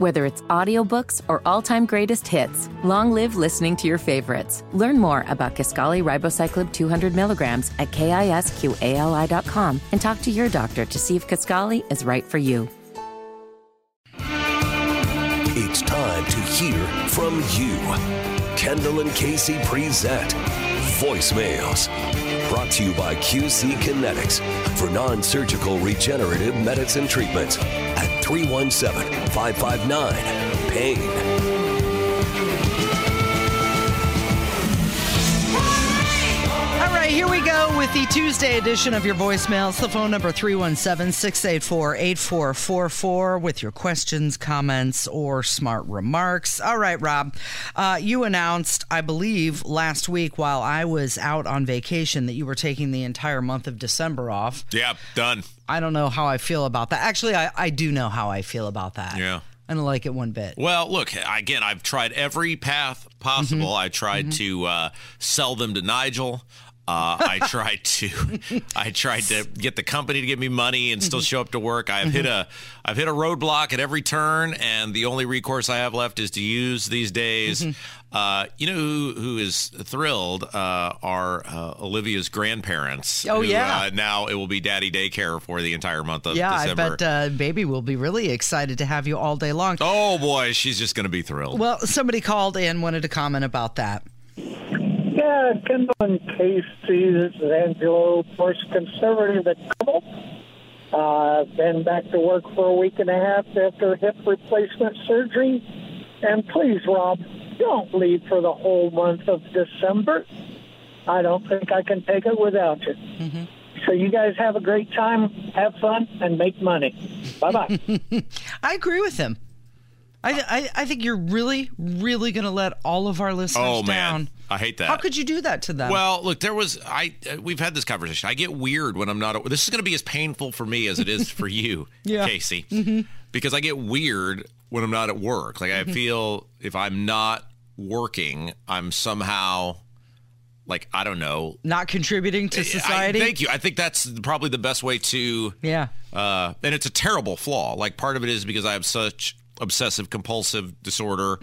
Whether it's audiobooks or all-time greatest hits, long live listening to your favorites. Learn more about Kisqali Ribociclib 200 milligrams at KISQALI.com and talk to your doctor to see if Kisqali is right for you. It's time to hear from you. Kendall and Casey present Voicemails, brought to you by QC Kinetics for non-surgical regenerative medicine treatments at 317-559-PAIN. Here we go with the Tuesday edition of your voicemails. The phone number 317-684-8444 with your questions, comments, or smart remarks. All right, Rob, you announced, I believe, last week while I was out on vacation that you were taking the entire month of December off. Yeah, done. I don't know how I feel about that. Actually, I do know how I feel about that. Yeah. I don't like it one bit. Well, look, again, I've tried every path possible. Mm-hmm. I tried to sell them to Nigel. I tried to get the company to give me money and still show up to work. I've hit a roadblock at every turn, and the only recourse I have left is to use these days. You know who is thrilled are Olivia's grandparents. Oh, yeah. Now it will be daddy daycare for the entire month of December. Yeah, I bet baby will be really excited to have you all day long. Oh, boy, she's just going to be thrilled. Well, somebody called in, wanted to comment about that. Yeah, Kendall and Casey, this is Angelo, first conservative at Cobalt. Been back to work for a week and a half after hip replacement surgery. And please, Rob, don't leave for the whole month of December. I don't think I can take it without you. Mm-hmm. So you guys have a great time, have fun, and make money. Bye-bye. I agree with him. I think you're really, really going to let all of our listeners down. Man. I hate that. How could you do that to them? Well, look, we've had this conversation. I get weird when I'm not. This is going to be as painful for me as it is for you, Casey, because I get weird when I'm not at work. Like I feel if I'm not working, I'm somehow like, I don't know. Not contributing to society? Thank you. I think that's probably the best way to. Yeah. And it's a terrible flaw. Like part of it is because I have such obsessive compulsive disorder,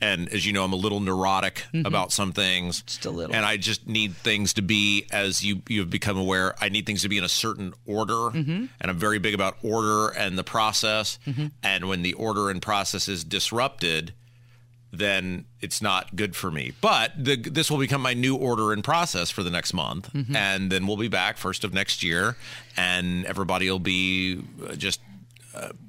and as you know, I'm a little neurotic about some things. Just a little. And I just need things to be, as you've become aware, I need things to be in a certain order, and I'm very big about order and the process, and when the order and process is disrupted, then it's not good for me. But this will become my new order and process for the next month, and then we'll be back first of next year, and everybody will be just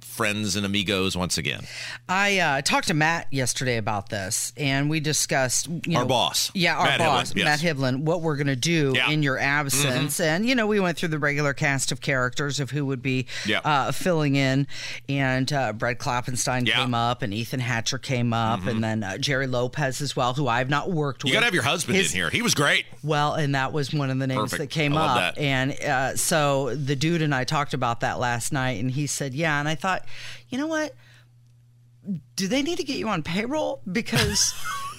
friends and amigos once again. I talked to Matt yesterday about this, and we discussed our boss. Yeah, our boss, Matt Hiblin, what we're going to do in your absence. And, we went through the regular cast of characters of who would be filling in, and Brett Klappenstein came up, and Ethan Hatcher came up, and then Jerry Lopez as well, who I've not worked with. You got to have your husband in here. He was great. Well, and that was one of the names that came up. That. And so the dude and I talked about that last night, and he said, and I thought, you know what? Do they need to get you on payroll? Because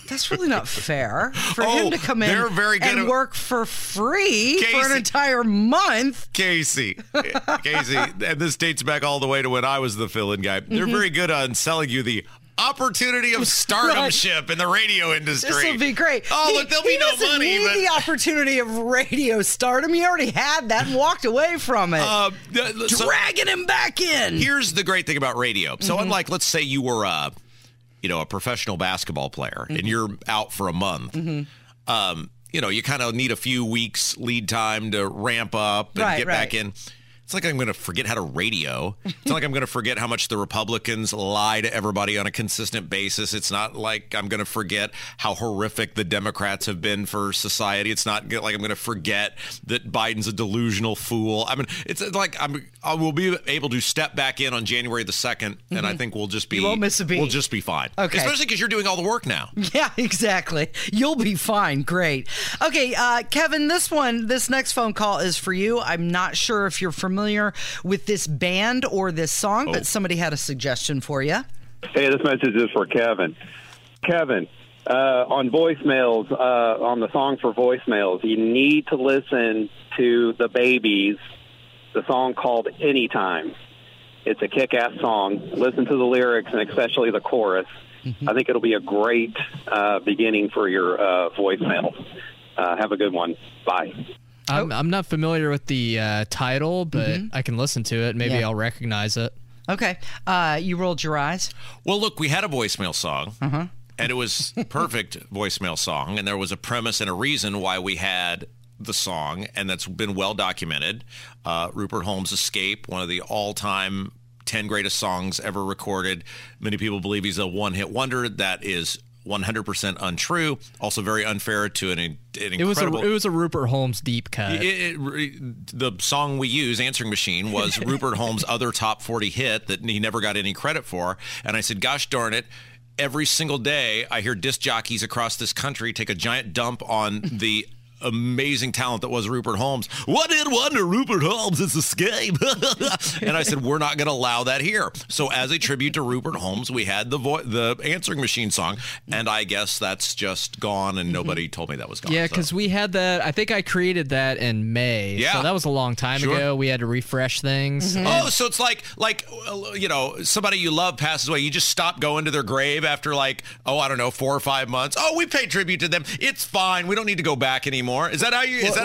that's really not fair for him to come in and work for free for an entire month. Casey, and this dates back all the way to when I was the fill-in guy. They're very good on selling you the opportunity of stardomship in the radio industry. This will be great. Oh, but there'll be no money. He doesn't need the opportunity of radio stardom. He already had that and walked away from it. Dragging him back in. Here's the great thing about radio. So unlike, let's say you were a professional basketball player and you're out for a month, you kind of need a few weeks lead time to ramp up and get back in. It's like I'm going to forget how to radio. It's not like I'm going to forget how much the Republicans lie to everybody on a consistent basis. It's not like I'm going to forget how horrific the Democrats have been for society. It's not like I'm going to forget that Biden's a delusional fool. I mean, it's like I will be able to step back in on January the 2nd, and I think we'll just be... You won't miss a beat. We'll just be fine. Okay. Especially because you're doing all the work now. Yeah, exactly. You'll be fine. Great. Okay, Kevin, this next phone call is for you. I'm not sure if you're familiar with this band or this song, but somebody had a suggestion for you. Hey, this message is for Kevin. Kevin, on voicemails, on the song for voicemails, you need to listen to The Babies, the song called Anytime. It's a kick-ass song. Listen to the lyrics and especially the chorus. Mm-hmm. I think it'll be a great beginning for your voicemail. Have a good one. Bye. I'm not familiar with the title, but I can listen to it. Maybe I'll recognize it. Okay. You rolled your eyes? Well, look, we had a voicemail song, and it was perfect voicemail song, and there was a premise and a reason why we had the song, and that's been well documented. Rupert Holmes' Escape, one of the all-time 10 greatest songs ever recorded. Many people believe he's a one-hit wonder. That is 100% untrue. Also very unfair to an incredible... It was a Rupert Holmes deep cut. The song we use, Answering Machine, was Rupert Holmes' other top 40 hit that he never got any credit for. And I said, gosh darn it, every single day I hear disc jockeys across this country take a giant dump on the... amazing talent that was Rupert Holmes. What did wonder Rupert Holmes? It's Escape. And I said, we're not going to allow that here. So as a tribute to Rupert Holmes, we had the Answering Machine song, and I guess that's just gone, and nobody told me that was gone. Yeah, because we had that. I think I created that in May. Yeah. So that was a long time ago. We had to refresh things. Oh, so it's like you know, somebody you love passes away. You just stop going to their grave after like, oh, I don't know, 4 or 5 months. Oh, we paid tribute to them. It's fine. We don't need to go back anymore. Is that how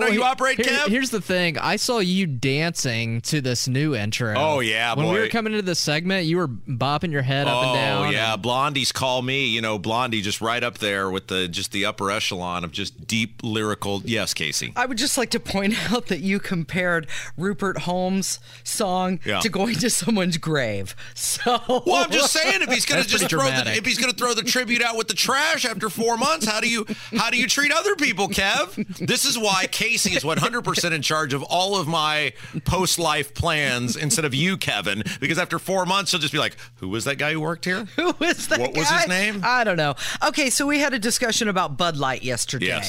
you operate, Kev? Here's the thing. I saw you dancing to this new intro. Oh, yeah, When we were coming into this segment, you were bopping your head up and down. Oh, yeah. Blondie's Call Me. You know, Blondie just right up there with the upper echelon of just deep lyrical. Yes, Casey. I would just like to point out that you compared Rupert Holmes' song to going to someone's grave. So, well, I'm just saying, if he's going to just throw the tribute out with the trash after 4 months, how do you treat other people, Kev? This is why Casey is 100% in charge of all of my post-life plans instead of you, Kevin, because after 4 months, she'll just be like, who was that guy who worked here? Who was that guy? What was his name? I don't know. Okay, so we had a discussion about Bud Light yesterday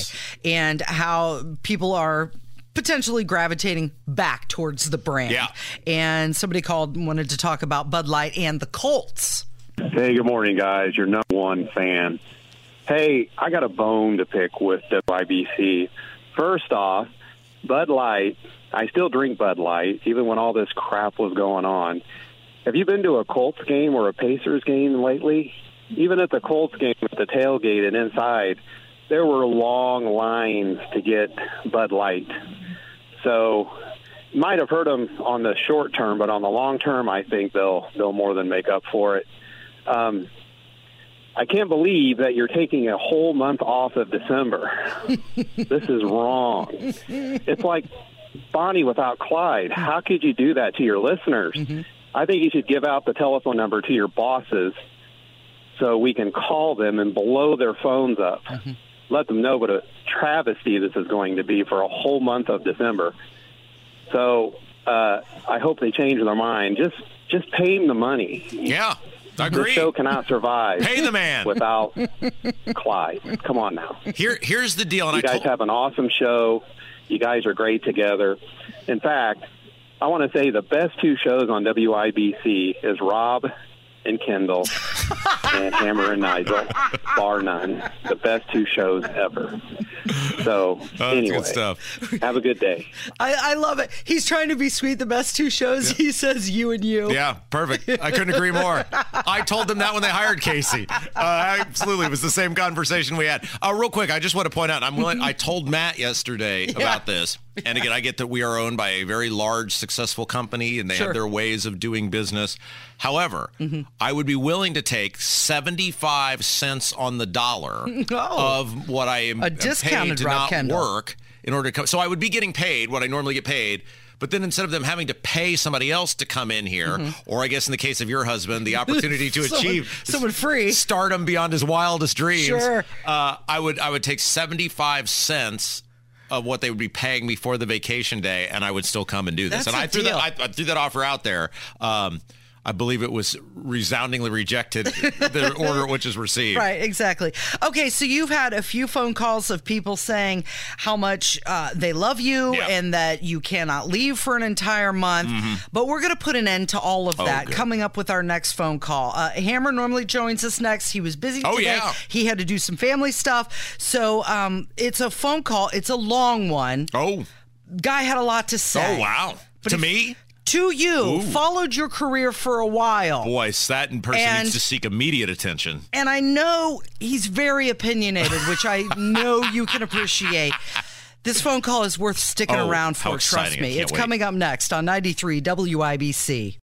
and how people are potentially gravitating back towards the brand. Yeah. And somebody called and wanted to talk about Bud Light and the Colts. Hey, good morning, guys. Your number one fan. Hey, I got a bone to pick with WIBC. First off, Bud Light, I still drink Bud Light, even when all this crap was going on. Have you been to a Colts game or a Pacers game lately? Even at the Colts game at the tailgate and inside, there were long lines to get Bud Light. So you might have heard them on the short term, but on the long term, I think they'll more than make up for it. I can't believe that you're taking a whole month off of December. This is wrong. It's like Bonnie without Clyde. How could you do that to your listeners? Mm-hmm. I think you should give out the telephone number to your bosses so we can call them and blow their phones up. Mm-hmm. Let them know what a travesty this is going to be for a whole month of December. So I hope they change their mind. Just pay them the money. Yeah. Agreed. The show cannot survive. Pay the man without Clyde. Come on now. Here's the deal. And you guys have an awesome show. You guys are great together. In fact, I want to say the best two shows on WIBC is Rob and Kendall and Hammer and Nigel, bar none. The best two shows ever. So anyway, good stuff. Have a good day. I love it. He's trying to be sweet. The best two shows, he says you and you. Yeah, perfect. I couldn't agree more. I told them that when they hired Casey. Absolutely. It was the same conversation we had. Real quick, I just want to point out, I told Matt yesterday about this. And again, I get that we are owned by a very large, successful company, and they have their ways of doing business. However, I would be willing to take 75 cents on the dollar of what I am paid to not work in order to come. So I would be getting paid what I normally get paid. But then instead of them having to pay somebody else to come in here, or I guess in the case of your husband, the opportunity to achieve someone free stardom beyond his wildest dreams, I would take 75 cents of what they would be paying me for the vacation day, and I would still come and do this. And I threw that offer out there. I believe it was resoundingly rejected, the order at which is received. Right, exactly. Okay, so you've had a few phone calls of people saying how much they love you and that you cannot leave for an entire month. But we're going to put an end to all of that coming up with our next phone call. Hammer normally joins us next. He was busy today. Yeah. He had to do some family stuff. So it's a phone call. It's a long one. Guy had a lot to say. Oh, wow. To me? to you, followed your career for a while. Boy, that person needs to seek immediate attention. And I know he's very opinionated, which I know you can appreciate. This phone call is worth sticking around for, trust me. It's coming up next on 93 WIBC.